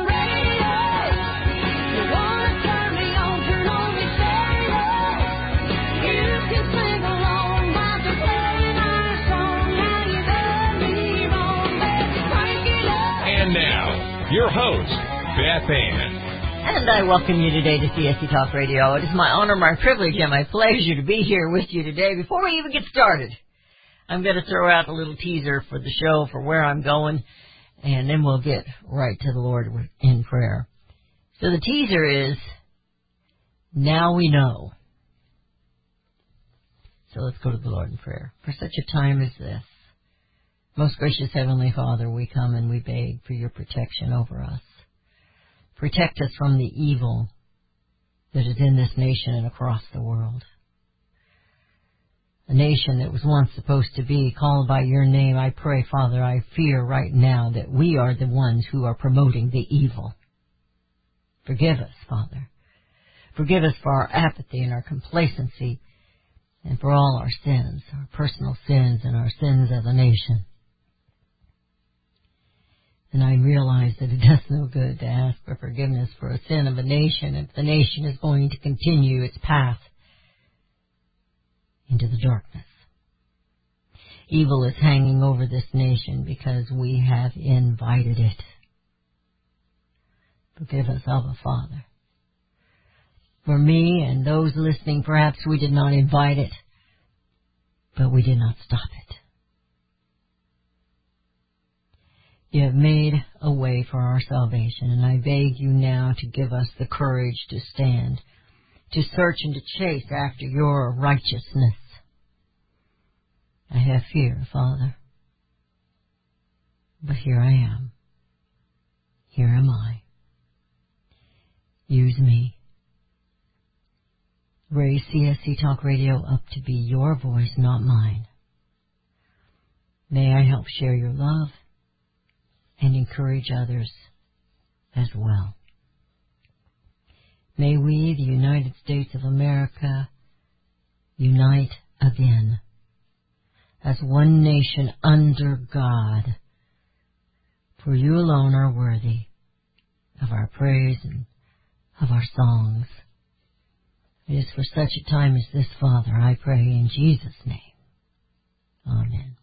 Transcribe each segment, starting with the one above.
radio. You wanna turn me on, turn on me stereo. You can sing along while you're playing our song. Now you love me wrong, baby, break it up. And now, your host, Beth Ann. And I welcome you today to CSC Talk Radio. It is my honor, my privilege, and my pleasure to be here with you today. Before we even get started, I'm going to throw out a little teaser for the show, for where I'm going, and then we'll get right to the Lord in prayer. So the teaser is, now we know. So let's go to the Lord in prayer. For such a time as this, most gracious Heavenly Father, we come and we beg for your protection over us. Protect us from the evil that is in this nation and across the world. A nation that was once supposed to be called by your name, I pray, Father, I fear right now that we are the ones who are promoting the evil. Forgive us, Father. Forgive us for our apathy and our complacency and for all our sins, our personal sins and our sins as a nation. And I realize that it does no good to ask for forgiveness for a sin of a nation if the nation is going to continue its path into the darkness. Evil is hanging over this nation because we have invited it. Forgive us, Abba Father. For me and those listening, perhaps we did not invite it, but we did not stop it. You have made a way for our salvation, and I beg you now to give us the courage to stand, to search and to chase after your righteousness. I have fear, Father, but here I am. Here am I. Use me. Raise CSC Talk Radio up to be your voice, not mine. May I help share your love and encourage others as well. May we, the United States of America, unite again as one nation under God, for you alone are worthy of our praise and of our songs. It is for such a time as this, Father, I pray in Jesus' name. Amen.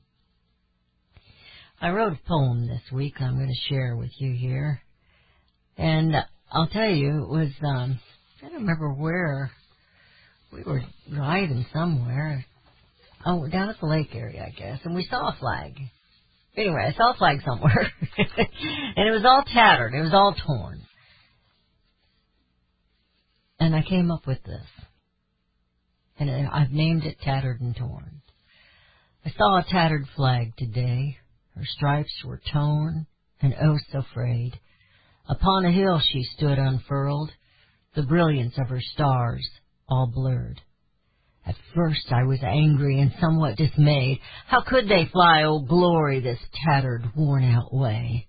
I wrote a poem this week I'm going to share with you here, and I'll tell you, it was, I don't remember where, we were driving somewhere, oh, down at the lake area, I guess, and we saw a flag. Anyway, I saw a flag somewhere, and it was all tattered, it was all torn, and I came up with this, and I've named it Tattered and Torn. I saw a tattered flag today. Her stripes were torn and oh so frayed. Upon a hill she stood unfurled, the brilliance of her stars all blurred. At first I was angry and somewhat dismayed. How could they fly, old glory, this tattered, worn-out way?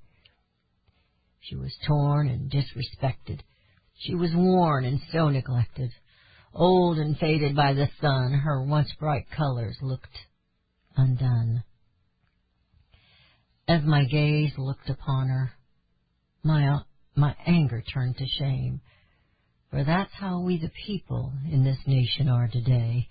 She was torn and disrespected. She was worn and so neglected. Old and faded by the sun, her once bright colors looked undone. As my gaze looked upon her, my anger turned to shame, for that's how we the people in this nation are today.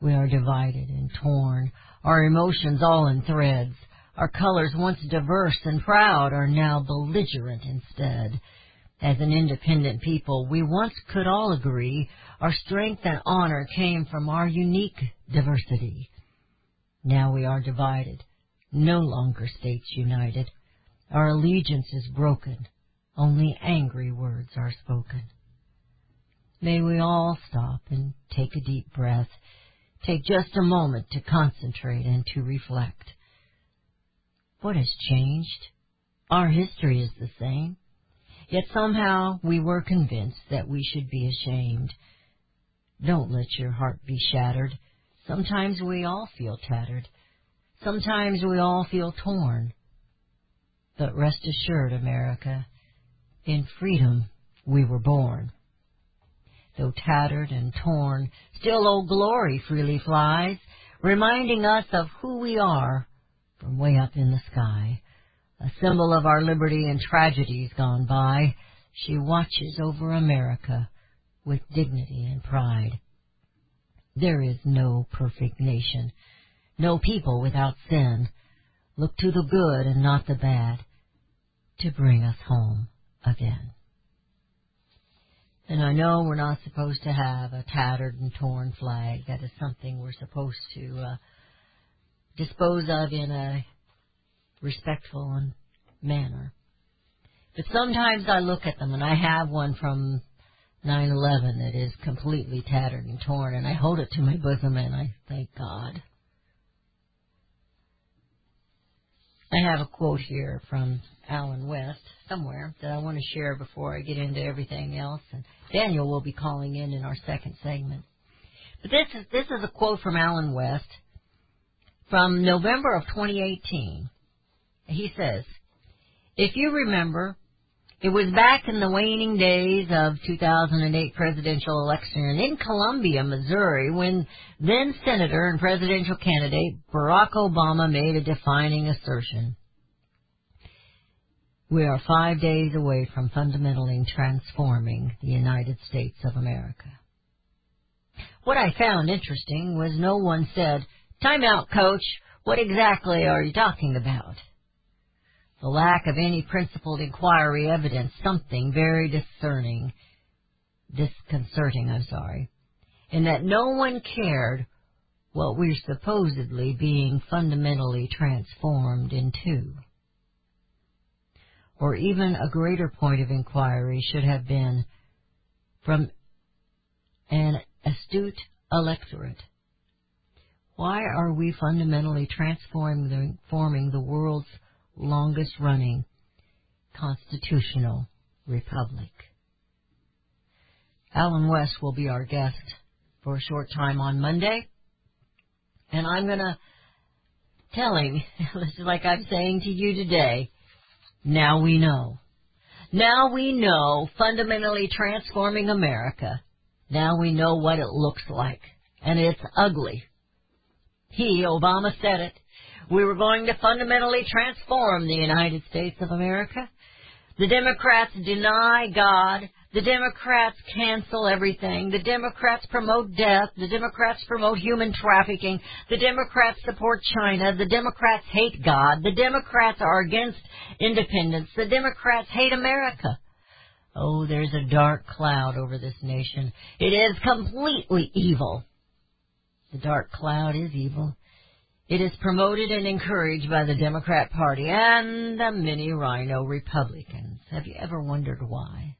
We are divided and torn, our emotions all in threads. Our colors, once diverse and proud, are now belligerent instead. As an independent people, we once could all agree our strength and honor came from our unique diversity. Now we are divided. No longer states united. Our allegiance is broken. Only angry words are spoken. May we all stop and take a deep breath. Take just a moment to concentrate and to reflect. What has changed? Our history is the same. Yet somehow we were convinced that we should be ashamed. Don't let your heart be shattered. Sometimes we all feel tattered. Sometimes we all feel torn. But rest assured, America, in freedom we were born. Though tattered and torn, still Old Glory freely flies, reminding us of who we are from way up in the sky. A symbol of our liberty and tragedies gone by, she watches over America with dignity and pride. There is no perfect nation, no people without sin. Look to the good and not the bad to bring us home again. And I know we're not supposed to have a tattered and torn flag. That is something we're supposed to dispose of in a respectful manner. But sometimes I look at them, and I have one from 9/11 that is completely tattered and torn, and I hold it to my bosom, and I thank God. I have a quote here from Allen West somewhere that I want to share before I get into everything else. And Daniel will be calling in our second segment. But this is a quote from Allen West from November of 2018. He says, "If you remember, it was back in the waning days of 2008 presidential election in Columbia, Missouri, when then-Senator and presidential candidate Barack Obama made a defining assertion. We are 5 days away from fundamentally transforming the United States of America. What I found interesting was no one said, 'Time out, Coach. What exactly are you talking about?' The lack of any principled inquiry evidenced something very disconcerting, in that no one cared what we're supposedly being fundamentally transformed into. Or even a greater point of inquiry should have been from an astute electorate. Why are we fundamentally transforming the world's longest-running constitutional republic?" Allen West will be our guest for a short time on Monday, and I'm going to tell him, like I'm saying to you today, now we know. Now we know fundamentally transforming America. Now we know what it looks like, and it's ugly. Obama said it. We were going to fundamentally transform the United States of America. The Democrats deny God. The Democrats cancel everything. The Democrats promote death. The Democrats promote human trafficking. The Democrats support China. The Democrats hate God. The Democrats are against independence. The Democrats hate America. Oh, there's a dark cloud over this nation. It is completely evil. The dark cloud is evil. It is promoted and encouraged by the Democrat Party and the many rhino Republicans. Have you ever wondered why?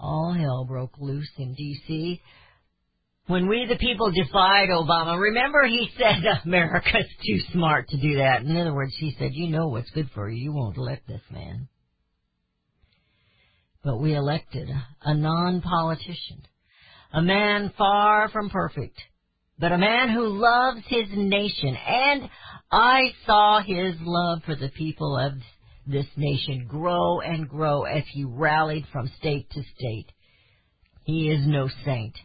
All hell broke loose in D.C. when we the people defied Obama. Remember, he said America's too smart to do that. In other words, he said, you know what's good for you. You won't elect this man. But we elected a non-politician, a man far from perfect, but a man who loves his nation, and I saw his love for the people of this nation grow and grow as he rallied from state to state. He is no saint.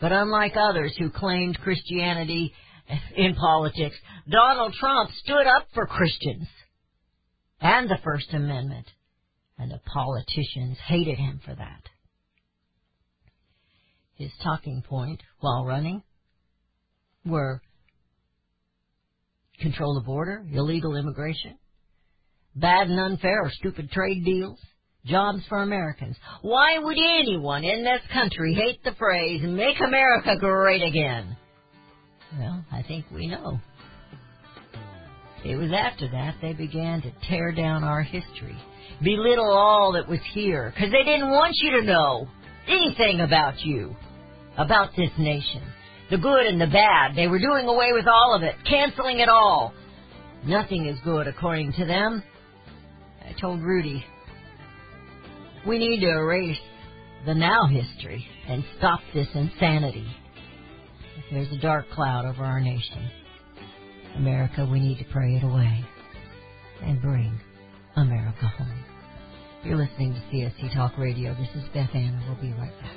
But unlike others who claimed Christianity in politics, Donald Trump stood up for Christians and the First Amendment, and the politicians hated him for that. His talking point while running were control the border, illegal immigration, bad and unfair or stupid trade deals, jobs for Americans. Why would anyone in this country hate the phrase, "Make America Great Again"? Well, I think we know. It was after that they began to tear down our history, belittle all that was here, because they didn't want you to know anything about you, about this nation. The good and the bad, they were doing away with all of it, canceling it all. Nothing is good, according to them. I told Rudy, we need to erase the now history and stop this insanity. There's a dark cloud over our nation. America, we need to pray it away. and bring America home. You're listening to CST Talk Radio. This is Beth Ann. We'll be right back.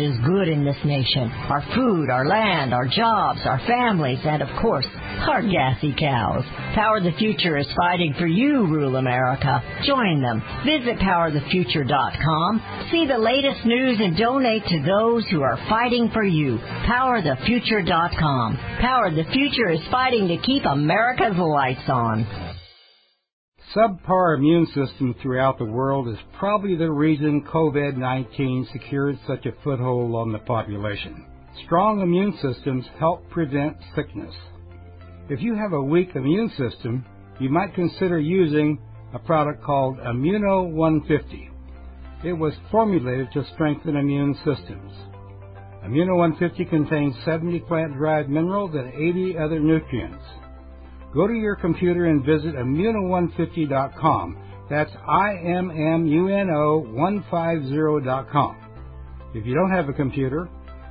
is good in this nation. Our food, our land, our jobs, our families, and, of course, our gassy cows. Power the Future is fighting for you, rural America. Join them. Visit PowerTheFuture.com. See the latest news and donate to those who are fighting for you. PowerTheFuture.com. Power the Future is fighting to keep America the lights on. Subpar immune system throughout the world is probably the reason COVID-19 secured such a foothold on the population. Strong immune systems help prevent sickness. If you have a weak immune system, you might consider using a product called Immuno 150. It was formulated to strengthen immune systems. Immuno 150 contains 70 plant-derived minerals and 80 other nutrients. Go to your computer and visit Immuno150.com. That's IMMUNO150.com. If you don't have a computer,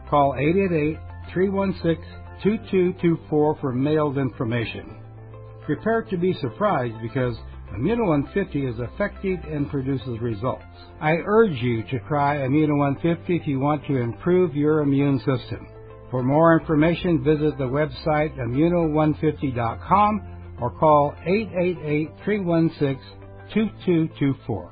call 888-316-2224 for mailed information. Prepare to be surprised because Immuno 150 is effective and produces results. I urge you to try Immuno 150 if you want to improve your immune system. For more information, visit the website Immuno150.com or call 888-316-2224.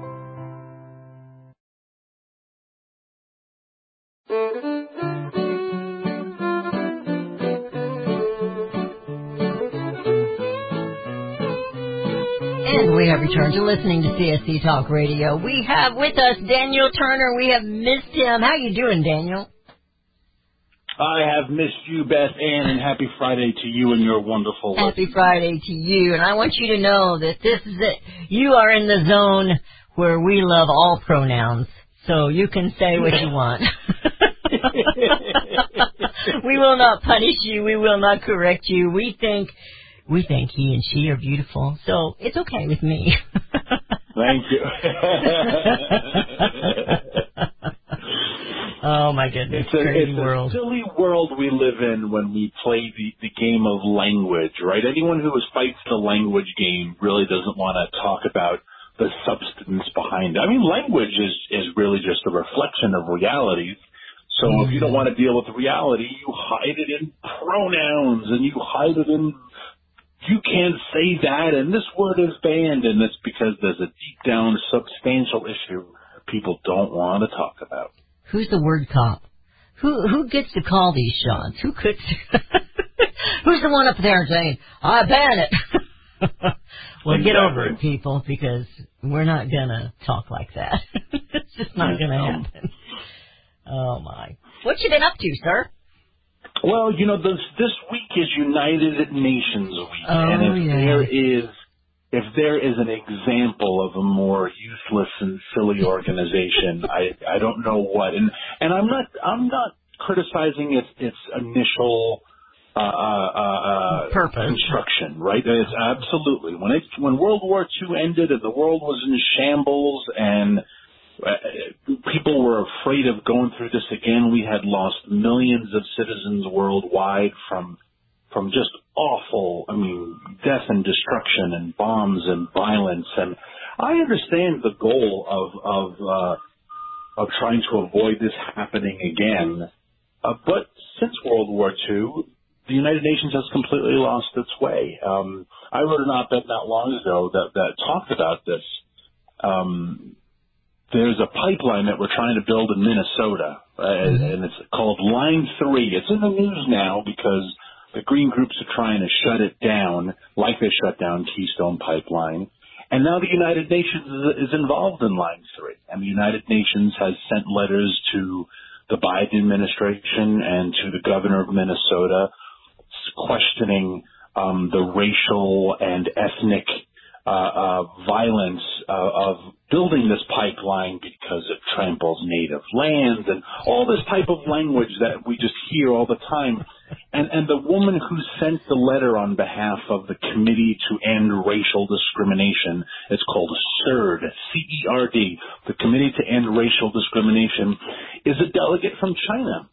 We have returned. You're listening to CSC Talk Radio. We have with us Daniel Turner. We have missed him. How you doing, Daniel? I have missed you, Beth Ann, and happy Friday to you and your wonderful life. Happy Friday to you, and I want you to know that this is it. You are in the zone where we love all pronouns, so you can say what you want. We will not punish you. We will not correct you. We think he and she are beautiful, so it's okay with me. Thank you. Oh, my goodness. It's a silly world we live in when we play the game of language, right? Anyone who fights the language game really doesn't want to talk about the substance behind it. I mean, language is really just a reflection of reality. So if you don't want to deal with reality, you hide it in pronouns and you hide it in... You can't say that, and this word is banned, and that's because there's a deep-down, substantial issue people don't want to talk about. Who's the word cop? Who gets to call these shots? Who's the one up there saying, I ban it? Well, exactly. Get over it, people, because we're not going to talk like that. It's just not going to happen. Oh, my. What you been up to, sir? Well, you know, this week is United Nations Week. Oh, and if there is an example of a more useless and silly organization, I don't know what. And I'm not criticizing its initial purpose. Construction, right? It's absolutely when World War II ended and the world was in shambles and people were afraid of going through this again. We had lost millions of citizens worldwide from just awful, death and destruction and bombs and violence. And I understand the goal of trying to avoid this happening again. But since World War II, the United Nations has completely lost its way. I wrote an op-ed not long ago that talked about this. There's a pipeline that we're trying to build in Minnesota, and it's called Line 3. It's in the news now because the green groups are trying to shut it down, like they shut down Keystone Pipeline. And now the United Nations is involved in Line 3, and the United Nations has sent letters to the Biden administration and to the governor of Minnesota questioning the racial and ethnic violence of building this pipeline because it tramples native lands and all this type of language that we just hear all the time. And the woman who sent the letter on behalf of the Committee to End Racial Discrimination, it's called CERD, C-E-R-D, the Committee to End Racial Discrimination, is a delegate from China.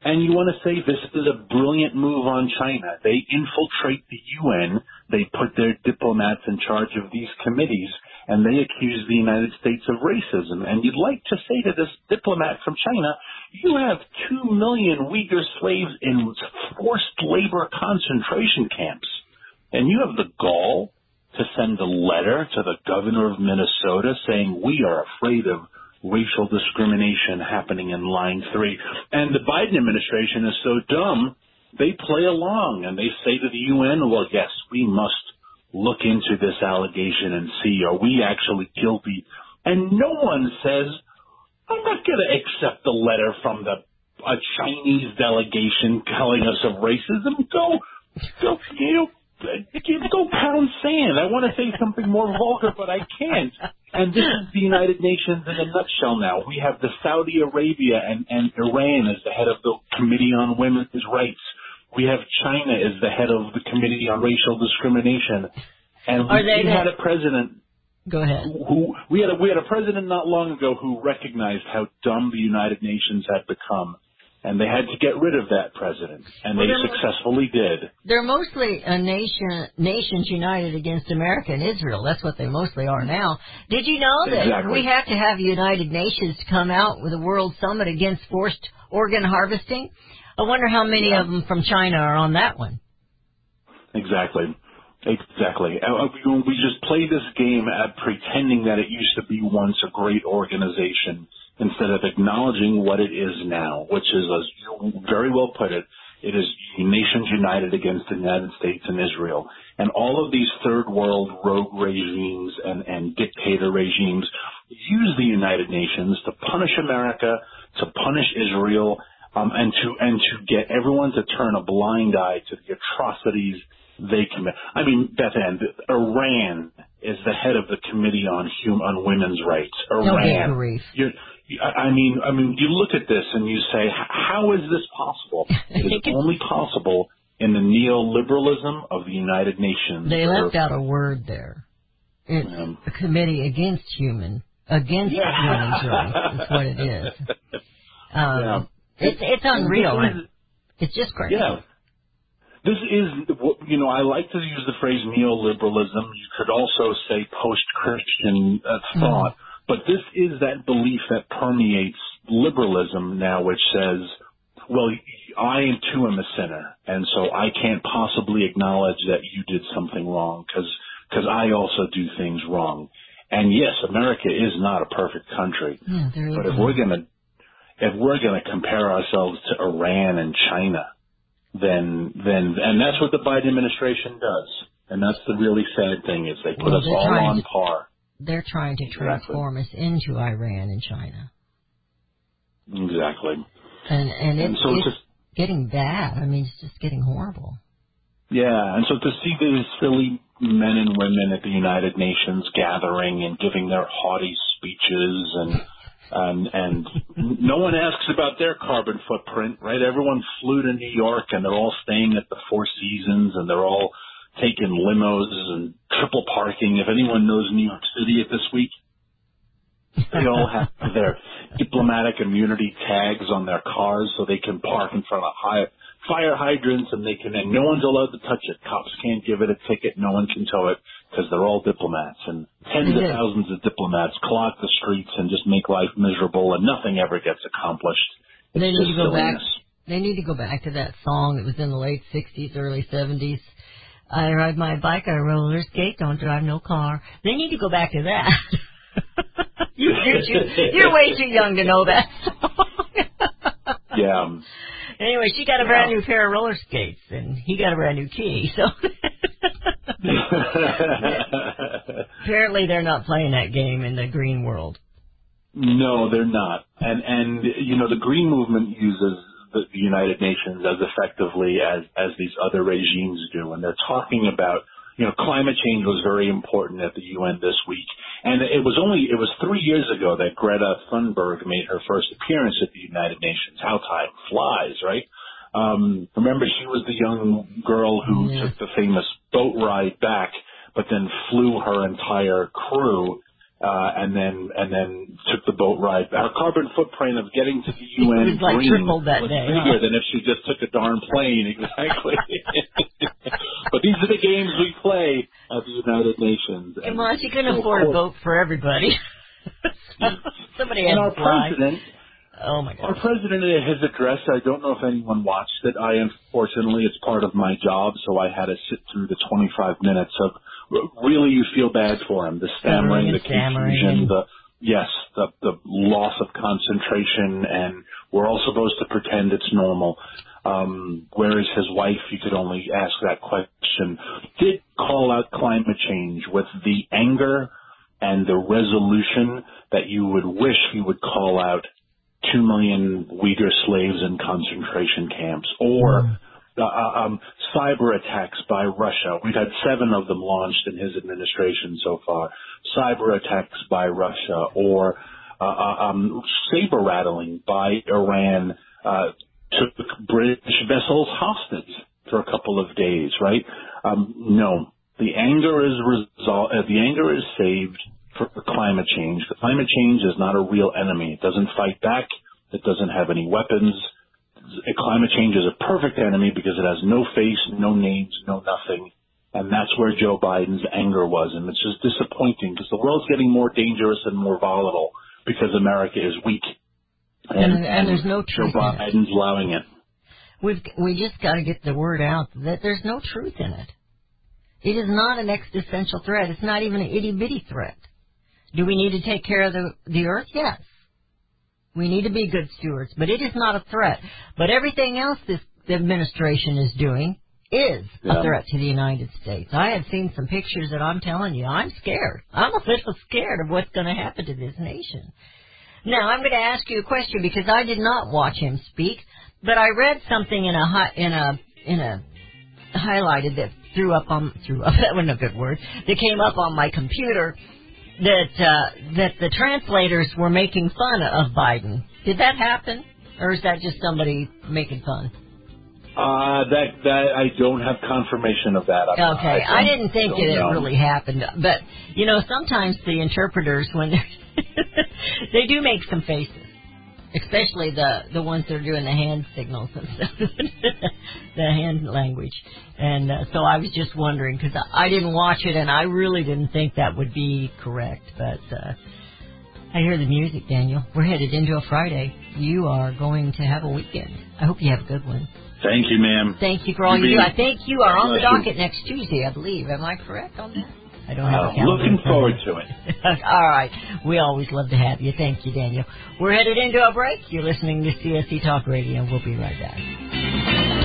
And you want to say this is a brilliant move on China. They infiltrate the UN. They put their diplomats in charge of these committees, and they accuse the United States of racism. And you'd like to say to this diplomat from China, you have 2 million Uyghur slaves in forced labor concentration camps, and you have the gall to send a letter to the governor of Minnesota saying we are afraid of racial discrimination happening in Line 3. And the Biden administration is so dumb, they play along and they say to the UN, well, yes, we must look into this allegation and see, are we actually guilty? And no one says, I'm not going to accept the letter from a Chinese delegation telling us of racism. Go pound sand. I want to say something more vulgar, but I can't. And this is the United Nations in a nutshell now. We have the Saudi Arabia and Iran as the head of the Committee on Women's Rights. We have China as the head of the Committee on Racial Discrimination. And we had a president not long ago who recognized how dumb the United Nations had become. And they had to get rid of that president, and they successfully did. They're mostly a nations united against America and Israel. That's what they mostly are now. Did you know that we have to have United Nations to come out with a world summit against forced organ harvesting? I wonder how many of them from China are on that one. Exactly. We just play this game at pretending that it used to be once a great organization, instead of acknowledging what it is now, which is, as you very well put it, it is nations united against the United States and Israel. And all of these third world rogue regimes and dictator regimes use the United Nations to punish America, to punish Israel, and to get everyone to turn a blind eye to the atrocities they commit. Beth Ann, Iran is the head of the Committee on Women's Rights. Iran. You look at this and you say, how is this possible? It is only possible in the neoliberalism of the United Nations. They left out a word there. It's a committee against humans rights. That's what it is. It's unreal. It's just crazy. Yeah. This is, I like to use the phrase neoliberalism. You could also say post-Christian thought. Mm-hmm. But this is that belief that permeates liberalism now, which says, well, I too am a sinner, and so I can't possibly acknowledge that you did something wrong because I also do things wrong. And yes, America is not a perfect country. Yeah, but if we're going to compare ourselves to Iran and China, then and that's what the Biden administration does. And that's the really sad thing, is they put us all on par. They're trying to transform us into Iran and China. Exactly. And so it's getting bad. I mean, it's just getting horrible. Yeah, and so to see these silly men and women at the United Nations gathering and giving their haughty speeches and no one asks about their carbon footprint, right? Everyone flew to New York and they're all staying at the Four Seasons and they're all taking limos and triple parking. If anyone knows New York City at this week, they all have their diplomatic immunity tags on their cars so they can park in front of fire hydrants, and no one's allowed to touch it. Cops can't give it a ticket. No one can tow it because they're all diplomats. And tens of thousands of diplomats clog the streets and just make life miserable, and nothing ever gets accomplished. They need to go back. They need to go back to that song that was in the late 60s, early 70s. I ride my bike, I roller skate, don't drive no car. They need to go back to that. You're way too young to know that song. Yeah. Anyway, she got a brand new pair of roller skates, and he got a brand new key. So apparently, they're not playing that game in the green world. No, they're not. And you know, the green movement uses the United Nations as effectively as these other regimes do, and they're talking about. You know, climate change was very important at the UN this week. And it was 3 years ago that Greta Thunberg made her first appearance at the United Nations. How time flies, right? Remember, she was the young girl who took the famous boat ride back, but then flew her entire crew, and then took the boat ride back. Her carbon footprint of getting to the UN was like tripled that day. Bigger than if she just took a darn plane, exactly. But these are the games we play at the United Nations. And well, she couldn't afford a boat for everybody. Somebody had to fly. Oh, my God. Our president, in his address, I don't know if anyone watched it. Unfortunately, it's part of my job, so I had to sit through the 25 minutes of really you feel bad for him. The stammering, confusion, the loss of concentration, and we're all supposed to pretend it's normal. Where is his wife? You could only ask that question. Did call out climate change with the anger and the resolution that you would wish he would call out 2 million Uyghur slaves in concentration camps or cyber attacks by Russia. We've had 7 of them launched in his administration so far. Cyber attacks by Russia or saber rattling by Iran, took British vessels hostage for a couple of days, right? No, the anger is saved for climate change. The climate change is not a real enemy. It doesn't fight back. It doesn't have any weapons. Climate change is a perfect enemy because it has no face, no names, no nothing. And that's where Joe Biden's anger was. And it's just disappointing because the world's getting more dangerous and more volatile because America is weak. And there's no truth. Joe Biden's allowing it. We just got to get the word out that there's no truth in it. It is not an existential threat. It's not even an itty bitty threat. Do we need to take care of the earth? Yes. We need to be good stewards, but it is not a threat. But everything else the administration is doing is a threat to the United States. I have seen some pictures that I'm telling you, I'm scared. I'm a little scared of what's going to happen to this nation. Now, I'm going to ask you a question because I did not watch him speak, but I read something in a highlighted that threw up, that wasn't a good word, that came up on my computer that the translators were making fun of Biden. Did that happen? Or is that just somebody making fun? That I don't have confirmation of that. Okay. I didn't think it really happened. But, you know, sometimes the interpreters, when they do make some faces, especially the ones that are doing the hand signals and stuff, the hand language. And so I was just wondering, because I didn't watch it, and I really didn't think that would be correct. But I hear the music, Daniel. We're headed into a Friday. You are going to have a weekend. I hope you have a good one. Thank you, ma'am. Thank you for all you do. I think you are on the docket next Tuesday, I believe. Am I correct on that? I don't have a calendar. Looking forward to it. All right. We always love to have you. Thank you, Daniel. We're headed into a break. You're listening to CSC Talk Radio. We'll be right back.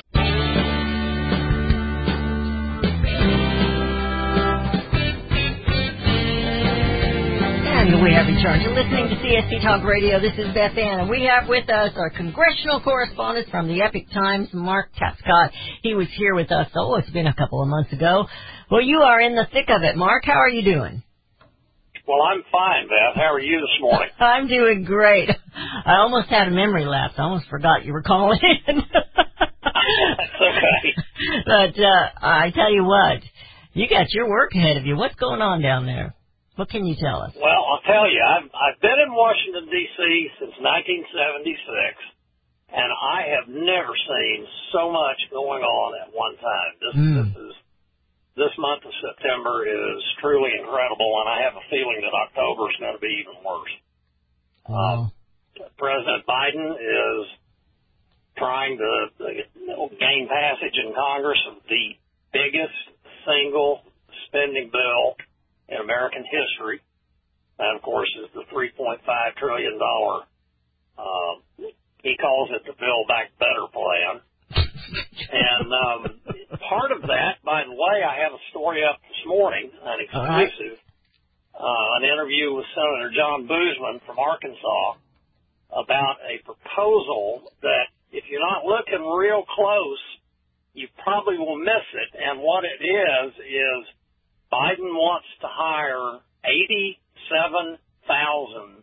and we have recharge. You're listening to CST Talk Radio. This is Beth Ann, and we have with us our congressional correspondent from the Epoch Times, Mark Tapscott. He was here with us, oh, it's been a couple of months ago. Well, you are in the thick of it, Mark. How are you doing? Well, I'm fine, Beth. How are you this morning? I'm doing great. I almost had a memory lapse. I almost forgot you were calling in. That's okay. But I tell you what, you got your work ahead of you. What's going on down there? What can you tell us? Well, I'll tell you, I've been in Washington, D.C. since 1976, and I have never seen so much going on at one time. This month of September is truly incredible, and I have a feeling that October is going to be even worse. Wow. President Biden is trying to gain passage in Congress of the biggest single spending bill in American history. That, of course, is the $3.5 trillion. He calls it the Build Back Better plan. And part of that, by the way, I have a story up this morning, an exclusive, an interview with Senator John Boozman from Arkansas about a proposal that if you're not looking real close, you probably will miss it. And what it is Biden wants to hire 87,000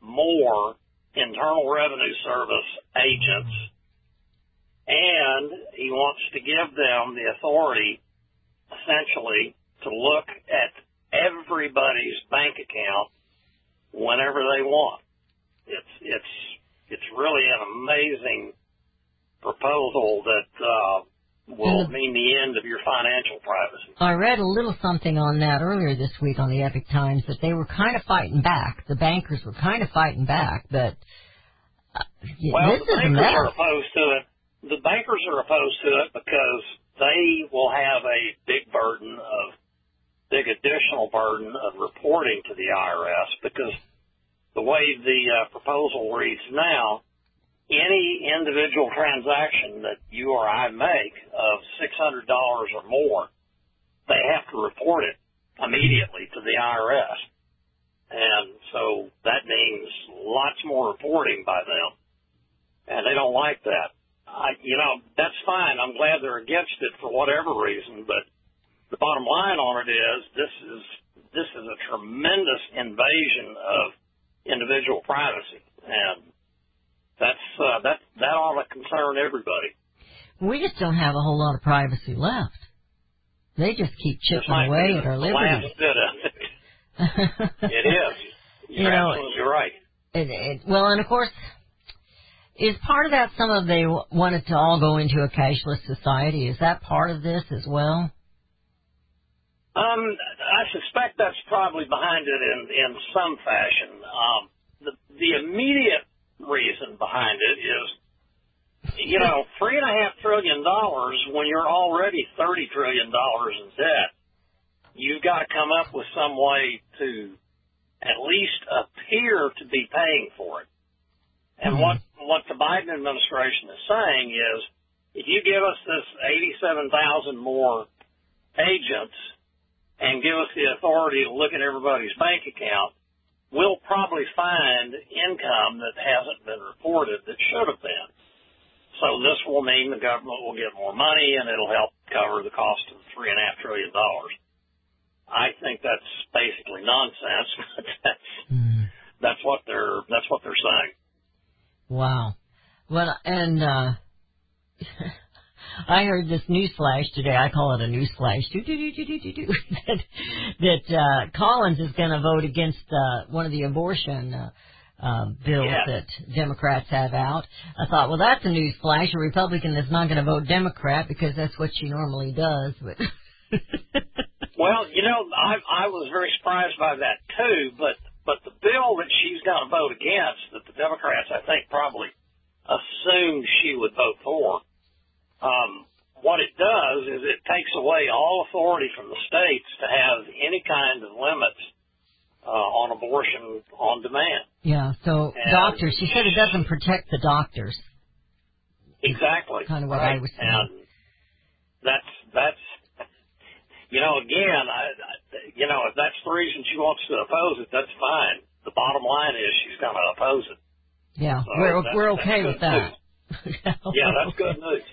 more Internal Revenue Service agents. And he wants to give them the authority, essentially, to look at everybody's bank account whenever they want. It's really an amazing proposal that will mean the end of your financial privacy. I read a little something on that earlier this week on the Epoch Times that they were kind of fighting back. The bankers were kind of fighting back, but this is a mess. Are opposed to it. The bankers are opposed to it because they will have a big additional burden of reporting to the IRS because the way the proposal reads now, any individual transaction that you or I make of $600 or more, they have to report it immediately to the IRS. And so that means lots more reporting by them, and they don't like that. That's fine. I'm glad they're against it for whatever reason, but the bottom line on it is this is a tremendous invasion of individual privacy, and that ought to concern everybody. We just don't have a whole lot of privacy left. They just keep chipping away at our liberties. It is. You're absolutely right. And of course, is part of that some of they want it to all go into a cashless society? Is that part of this as well? I suspect that's probably behind it in some fashion. The immediate reason behind it is, $3.5 trillion when you're already $30 trillion in debt. You've got to come up with some way to at least appear to be paying for it. And what the Biden administration is saying is, if you give us this 87,000 more agents and give us the authority to look at everybody's bank account, we'll probably find income that hasn't been reported that should have been. So this will mean the government will get more money, and it'll help cover the cost of $3.5 trillion. I think that's basically nonsense. That's what they're saying. Wow. Well, and I heard this newsflash today. I call it a newsflash. That Collins is going to vote against one of the abortion bills that Democrats have out. I thought, well, that's a newsflash. A Republican is not going to vote Democrat because that's what she normally does. But well, I was very surprised by that too, But the bill that she's going to vote against, that the Democrats, I think, probably assumed she would vote for, what it does is it takes away all authority from the states to have any kind of limits on abortion on demand. Yeah, so and doctors, she said it doesn't protect the doctors. Exactly. That's kind of what I was saying. And that's again, you know, if that's the reason she wants to oppose it, that's fine. The bottom line is she's going to oppose it. Yeah, so we're okay with that. Yeah, that's good news.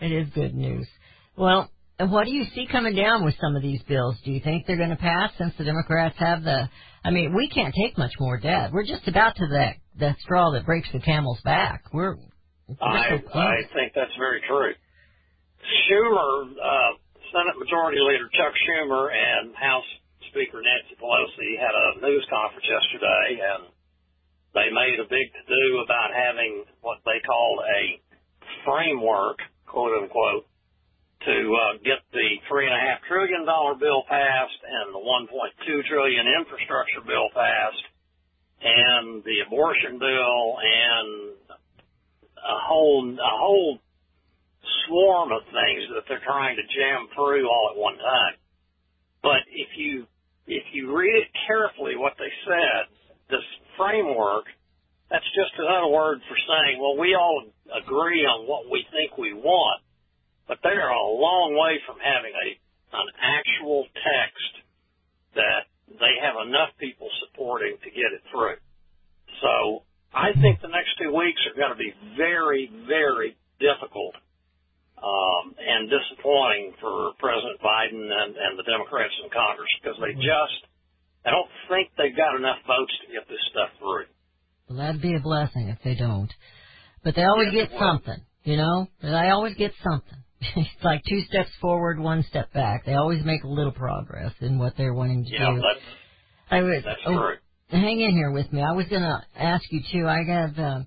It is good news. Well, what do you see coming down with some of these bills? Do you think they're going to pass since the Democrats have the... I mean, we can't take much more debt. We're just about to that straw that breaks the camel's back. I think that's very true. Schumer, Senate Majority Leader Chuck Schumer and House Speaker Nancy Pelosi had a news conference yesterday, and they made a big to-do about having what they call a framework, quote-unquote, to get the $3.5 trillion bill passed and the $1.2 trillion infrastructure bill passed and the abortion bill and a whole swarm of things that they're trying to jam through all at one time. But if you read it carefully, what they said, this framework, that's just another word for saying, well, we all agree on what we think we want, but they are a long way from having an actual text that they have enough people supporting to get it through. So I think the next 2 weeks are going to be very, very difficult and disappointing for President Biden and the Democrats in Congress, because I don't think they've got enough votes to get this stuff through. Well, that'd be a blessing if they don't. But they always get something, you know? They always get something. It's like two steps forward, one step back. They always make a little progress in what they're wanting to do. That's true. Hang in here with me. I was going to ask you, too, I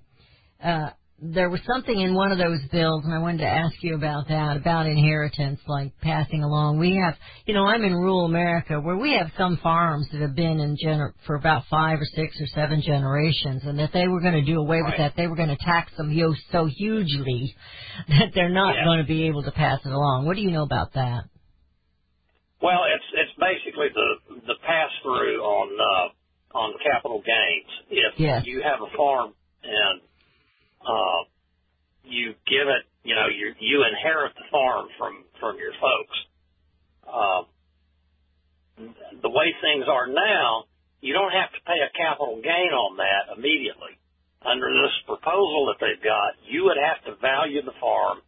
got... there was something in one of those bills, and I wanted to ask you about that, about inheritance, like passing along. We have, you know, I'm in rural America where we have some farms that have been in for about 5 or 6 or 7 generations, and if they were going to do away with that, they were going to tax them so hugely that they're not going to be able to pass it along. What do you know about that? Well, it's basically the pass-through on capital gains. If you have a farm and you give it, you know, you inherit the farm from your folks. The way things are now, you don't have to pay a capital gain on that immediately. Under this proposal that they've got, you would have to value the farm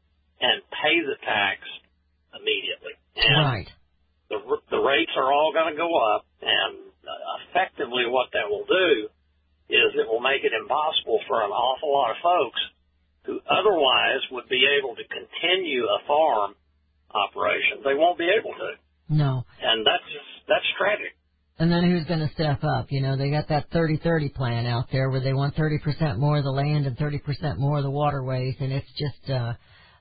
and pay the tax immediately. And the rates are all going to go up, and effectively what that will do is it will make it impossible for an awful lot of folks who otherwise would be able to continue a farm operation. They won't be able to. No. And that's tragic. And then who's going to step up? You know, they got that 30-30 plan out there where they want 30% more of the land and 30% more of the waterways, and it's just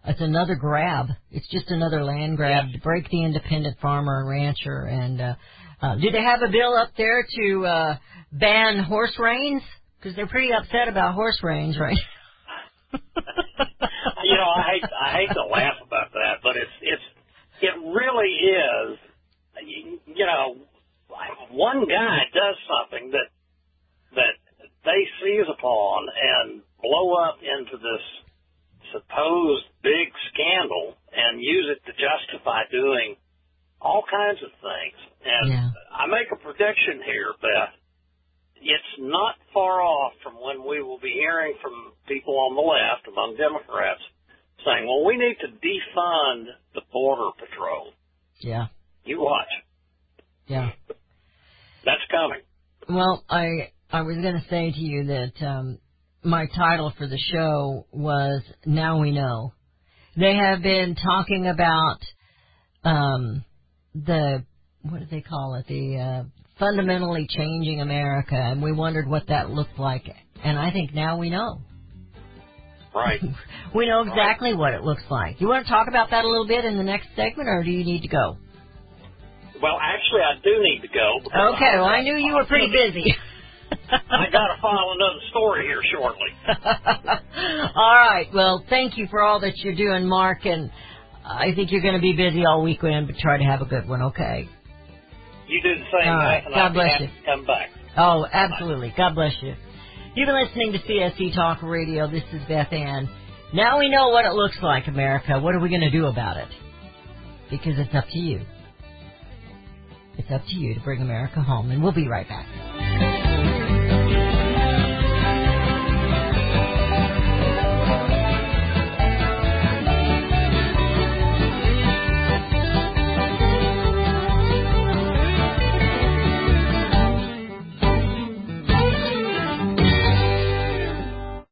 it's another grab. It's just another land grab to break the independent farmer and rancher. And do they have a bill up there to ban horse reins? Because they're pretty upset about horse reins, right? You know, I hate to laugh about that, but it really is. You know, one guy does something that they seize upon and blow up into this supposed big scandal and use it to justify doing all kinds of things. And I make a prediction here, Beth. It's not far off from when we will be hearing from people on the left, among Democrats, saying, well, we need to defund the Border Patrol. Yeah. You watch. Yeah. That's coming. Well, I was going to say to you that my title for the show was Now We Know. They have been talking about what do they call it, the fundamentally changing America, and we wondered what that looked like, and I think now we know. Right. We know exactly what it looks like. You want to talk about that a little bit in the next segment, or do you need to go? Well, actually, I do need to go. Okay, well, I knew you were pretty busy. I got to file another story here shortly. All right, well, thank you for all that you're doing, Mark, and I think you're going to be busy all weekend, but try to have a good one, okay? You do the same. All right. God bless you. Come back. Oh, absolutely. Bye. God bless you. You've been listening to CSC Talk Radio. This is Beth Ann. Now we know what it looks like, America. What are we going to do about it? Because it's up to you. It's up to you to bring America home, and we'll be right back.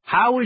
How would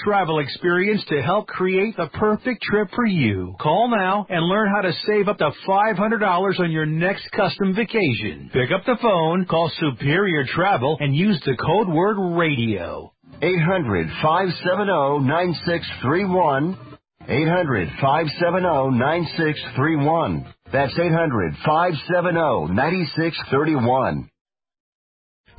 travel experience to help create the perfect trip for you. Call now and learn how to save up to $500 on your next custom vacation. Pick up the phone, call Superior Travel, and use the code word radio. 800-570-9631. 800-570-9631. That's 800-570-9631.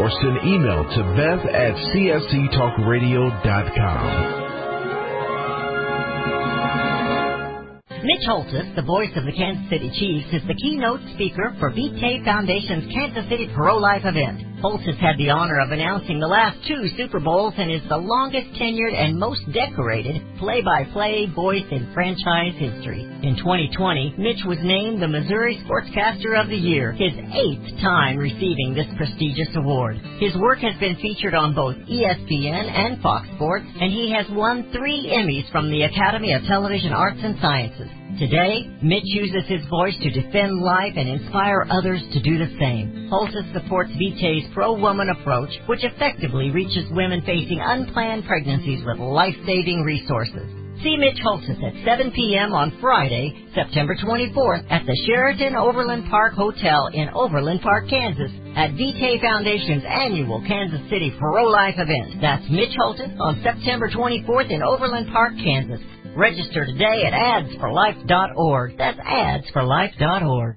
Or send email to beth@csctalkradio.com. Mitch Holthus, the voice of the Kansas City Chiefs, is the keynote speaker for BK Foundation's Kansas City Pro-Life event. Holthus had the honor of announcing the last two Super Bowls and is the longest-tenured and most decorated play-by-play voice in franchise history. In 2020, Mitch was named the Missouri Sportscaster of the Year, his eighth time receiving this prestigious award. His work has been featured on both ESPN and Fox Sports, and he has won 3 Emmys from the Academy of Television Arts and Sciences. Today, Mitch uses his voice to defend life and inspire others to do the same. Holthus supports BK's pro-woman approach, which effectively reaches women facing unplanned pregnancies with life-saving resources. See Mitch Holthus at 7 p.m. on Friday, September 24th at the Sheraton Overland Park Hotel in Overland Park, Kansas, at BK Foundation's annual Kansas City Pro-Life event. That's Mitch Holthus on September 24th in Overland Park, Kansas. Register today at adsforlife.org. That's adsforlife.org.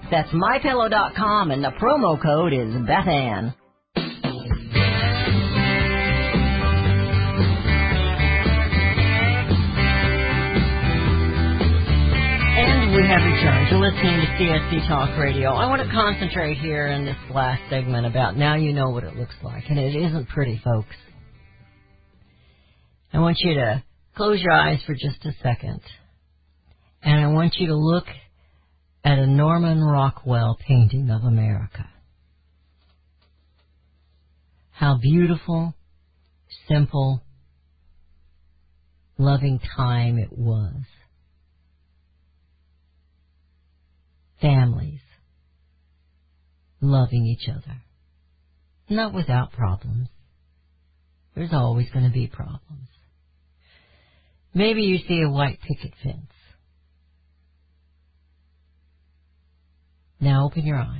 That's MyPillow.com, and the promo code is BethAnn. And we have returned to listening to CSC Talk Radio. I want to concentrate here in this last segment about now you know what it looks like, and it isn't pretty, folks. I want you to close your eyes for just a second, and I want you to look at a Norman Rockwell painting of America. How beautiful, simple, loving time it was. Families loving each other. Not without problems. There's always going to be problems. Maybe you see a white picket fence. Now open your eyes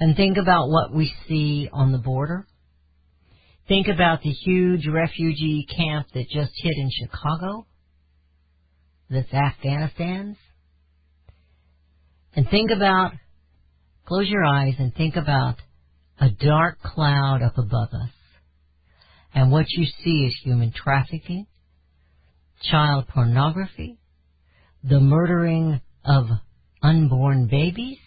and think about what we see on the border. Think about the huge refugee camp that just hit in Chicago, that's Afghanistan's. And think about, close your eyes and think about a dark cloud up above us. And what you see is human trafficking, child pornography, the murdering of unborn babies,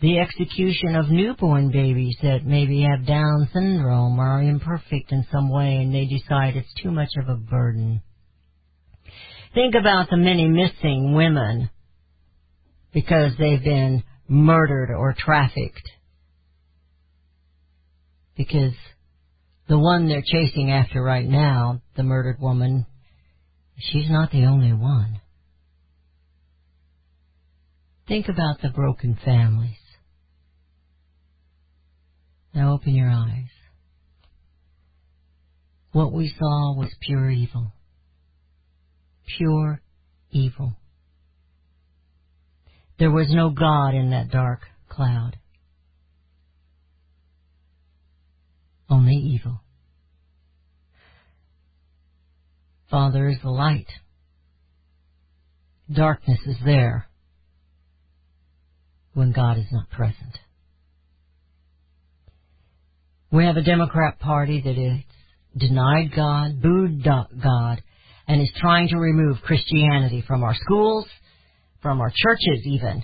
the execution of newborn babies that maybe have Down syndrome or are imperfect in some way and they decide it's too much of a burden. Think about the many missing women because they've been murdered or trafficked. Because the one they're chasing after right now, the murdered woman, she's not the only one. Think about the broken families. Now open your eyes. What we saw was pure evil. Pure evil. There was no God in that dark cloud. Only evil. Father is the light. Darkness is there when God is not present. We have a Democrat Party that is denied God, booed God, and is trying to remove Christianity from our schools, from our churches even,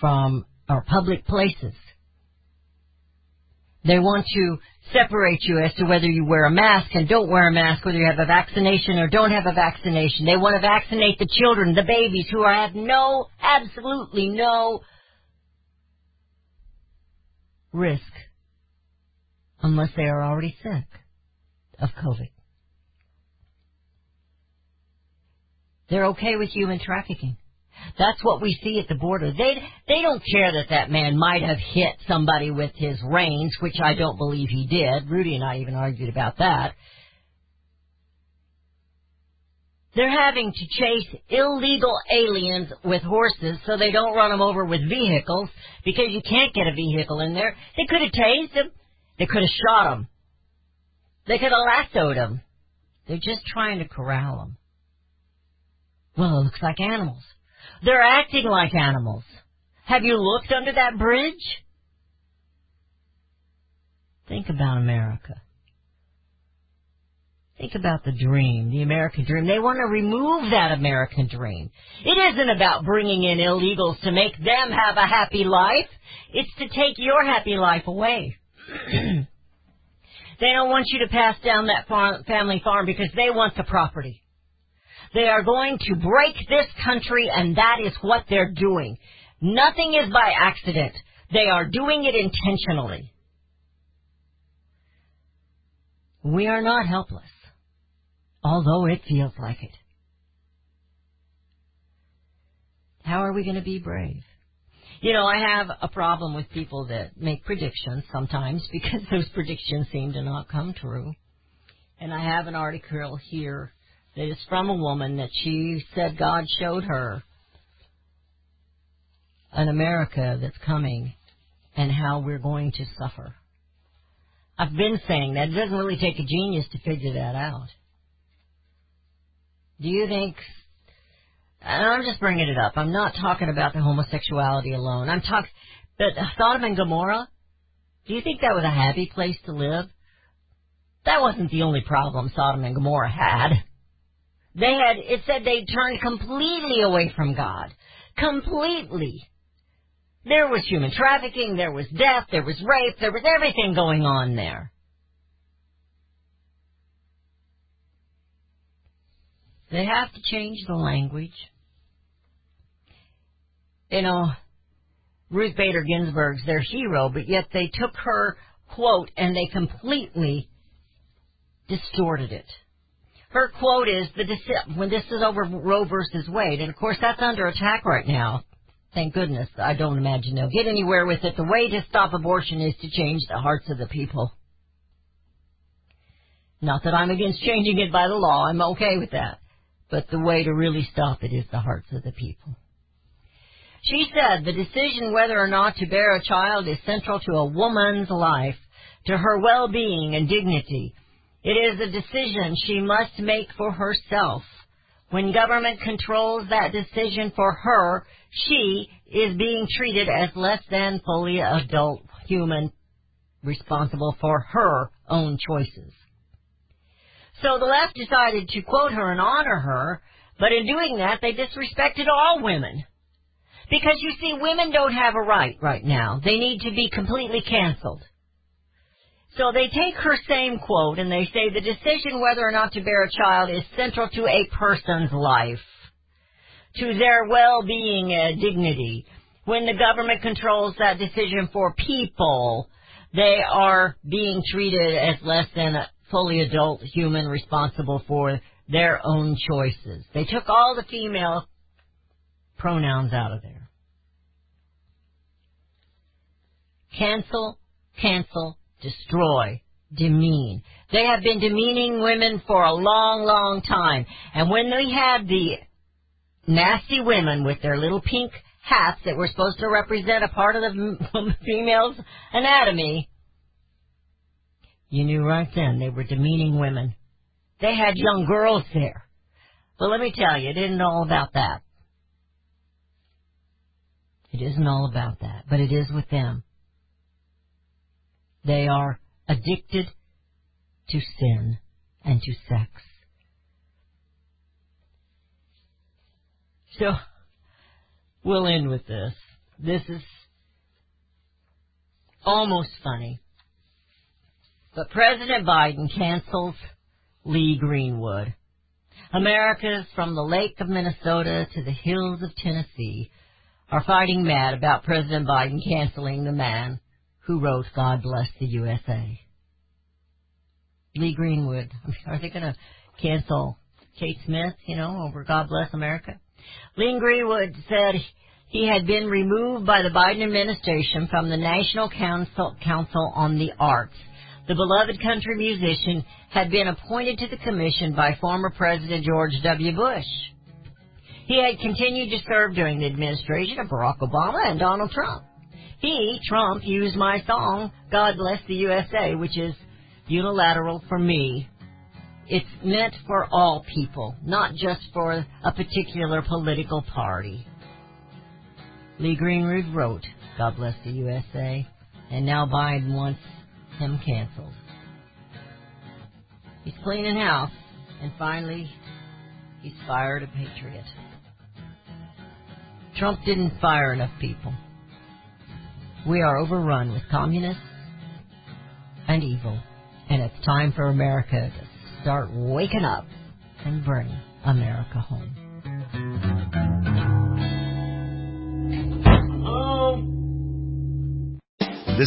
from our public places. They want to separate you as to whether you wear a mask and don't wear a mask, whether you have a vaccination or don't have a vaccination. They want to vaccinate the children, the babies, who have no, absolutely no risk unless they are already sick of COVID. They're okay with human trafficking. That's what we see at the border. They don't care that that man might have hit somebody with his reins, which I don't believe he did. Rudy and I even argued about that. They're having to chase illegal aliens with horses so they don't run them over with vehicles because you can't get a vehicle in there. They could have tased them. They could have shot them. They could have lassoed them. They're just trying to corral them. Well, it looks like animals. They're acting like animals. Have you looked under that bridge? Think about America. Think about the dream, the American dream. They want to remove that American dream. It isn't about bringing in illegals to make them have a happy life. It's to take your happy life away. They don't want you to pass down that family farm because they want the property. They are going to break this country, and that is what they're doing. Nothing is by accident. They are doing it intentionally. We are not helpless, although it feels like it. How are we going to be brave? You know, I have a problem with people that make predictions sometimes because those predictions seem to not come true. And I have an article here. It is from a woman that she said God showed her an America that's coming and how we're going to suffer. I've been saying that. It doesn't really take a genius to figure that out. Do you think... And I'm just bringing it up. I'm not talking about the homosexuality alone. I'm talking... But Sodom and Gomorrah, do you think that was a happy place to live? That wasn't the only problem Sodom and Gomorrah had. They had, it said they turned completely away from God. Completely. There was human trafficking, there was death, there was rape, there was everything going on there. They have to change the language. you know, Ruth Bader Ginsburg's their hero, but yet they took her quote and they completely distorted it. Her quote is, when this is over Roe versus Wade, and of course that's under attack right now. Thank goodness. I don't imagine they'll get anywhere with it. The way to stop abortion is to change the hearts of the people. Not that I'm against changing it by the law. I'm okay with that. But the way to really stop it is the hearts of the people. She said the decision whether or not to bear a child is central to a woman's life, to her well-being and dignity. It is a decision she must make for herself. When government controls that decision for her, she is being treated as less than fully adult human responsible for her own choices. So the left decided to quote her and honor her, but in doing that, they disrespected all women. Because, you see, women don't have a right now. They need to be completely canceled. So they take her same quote and they say the decision whether or not to bear a child is central to a person's life, to their well-being and dignity. When the government controls that decision for people, they are being treated as less than a fully adult human responsible for their own choices. They took all the female pronouns out of there. Cancel, cancel, destroy, demean. They have been demeaning women for a long, long time. And when they had the nasty women with their little pink hats that were supposed to represent a part of the female's anatomy, you knew right then they were demeaning women. They had young girls there. But let me tell you, it isn't all about that. It isn't all about that, but it is with them. They are addicted to sin and to sex. So, we'll end with this. This is almost funny. But President Biden cancels Lee Greenwood. Americans from the lake of Minnesota to the hills of Tennessee are fighting mad about President Biden canceling the man who wrote God Bless the USA. Lee Greenwood. Are they going to cancel Kate Smith, you know, over God Bless America? Lee Greenwood said he had been removed by the Biden administration from the National Council on the Arts. The beloved country musician had been appointed to the commission by former President George W. Bush. He had continued to serve during the administration of Barack Obama and Donald Trump. He, Trump, used my song, God Bless the USA, which is unilateral for me. It's meant for all people, not just for a particular political party. Lee Greenwood wrote God Bless the USA, and now Biden wants him canceled. He's cleaning house, and finally, he's fired a patriot. Trump didn't fire enough people. We are overrun with communists and evil, and it's time for America to start waking up and bring America home. The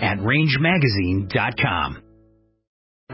at rangemagazine.com.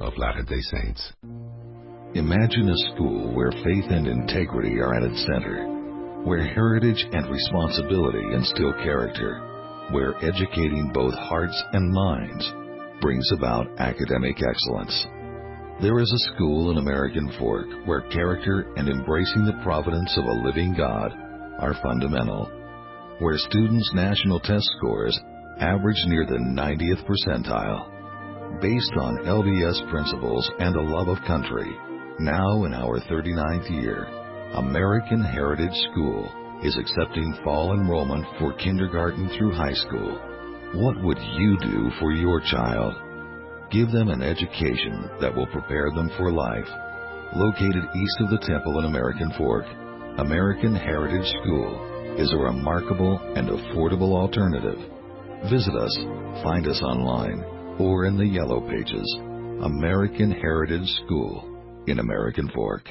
of Latter-day Saints. Imagine a school where faith and integrity are at its center, where heritage and responsibility instill character, where educating both hearts and minds brings about academic excellence. There is a school in American Fork where character and embracing the providence of a living God are fundamental, where students' national test scores average near the 90th percentile, based on LDS principles and a love of country. Now in our 39th year, American Heritage School is accepting fall enrollment for kindergarten through high school. What would you do for your child? Give them an education that will prepare them for life. Located east of the Temple in American Fork, American Heritage School is a remarkable and affordable alternative. Visit us, find us online, or in the yellow pages. American Heritage School in American Fork.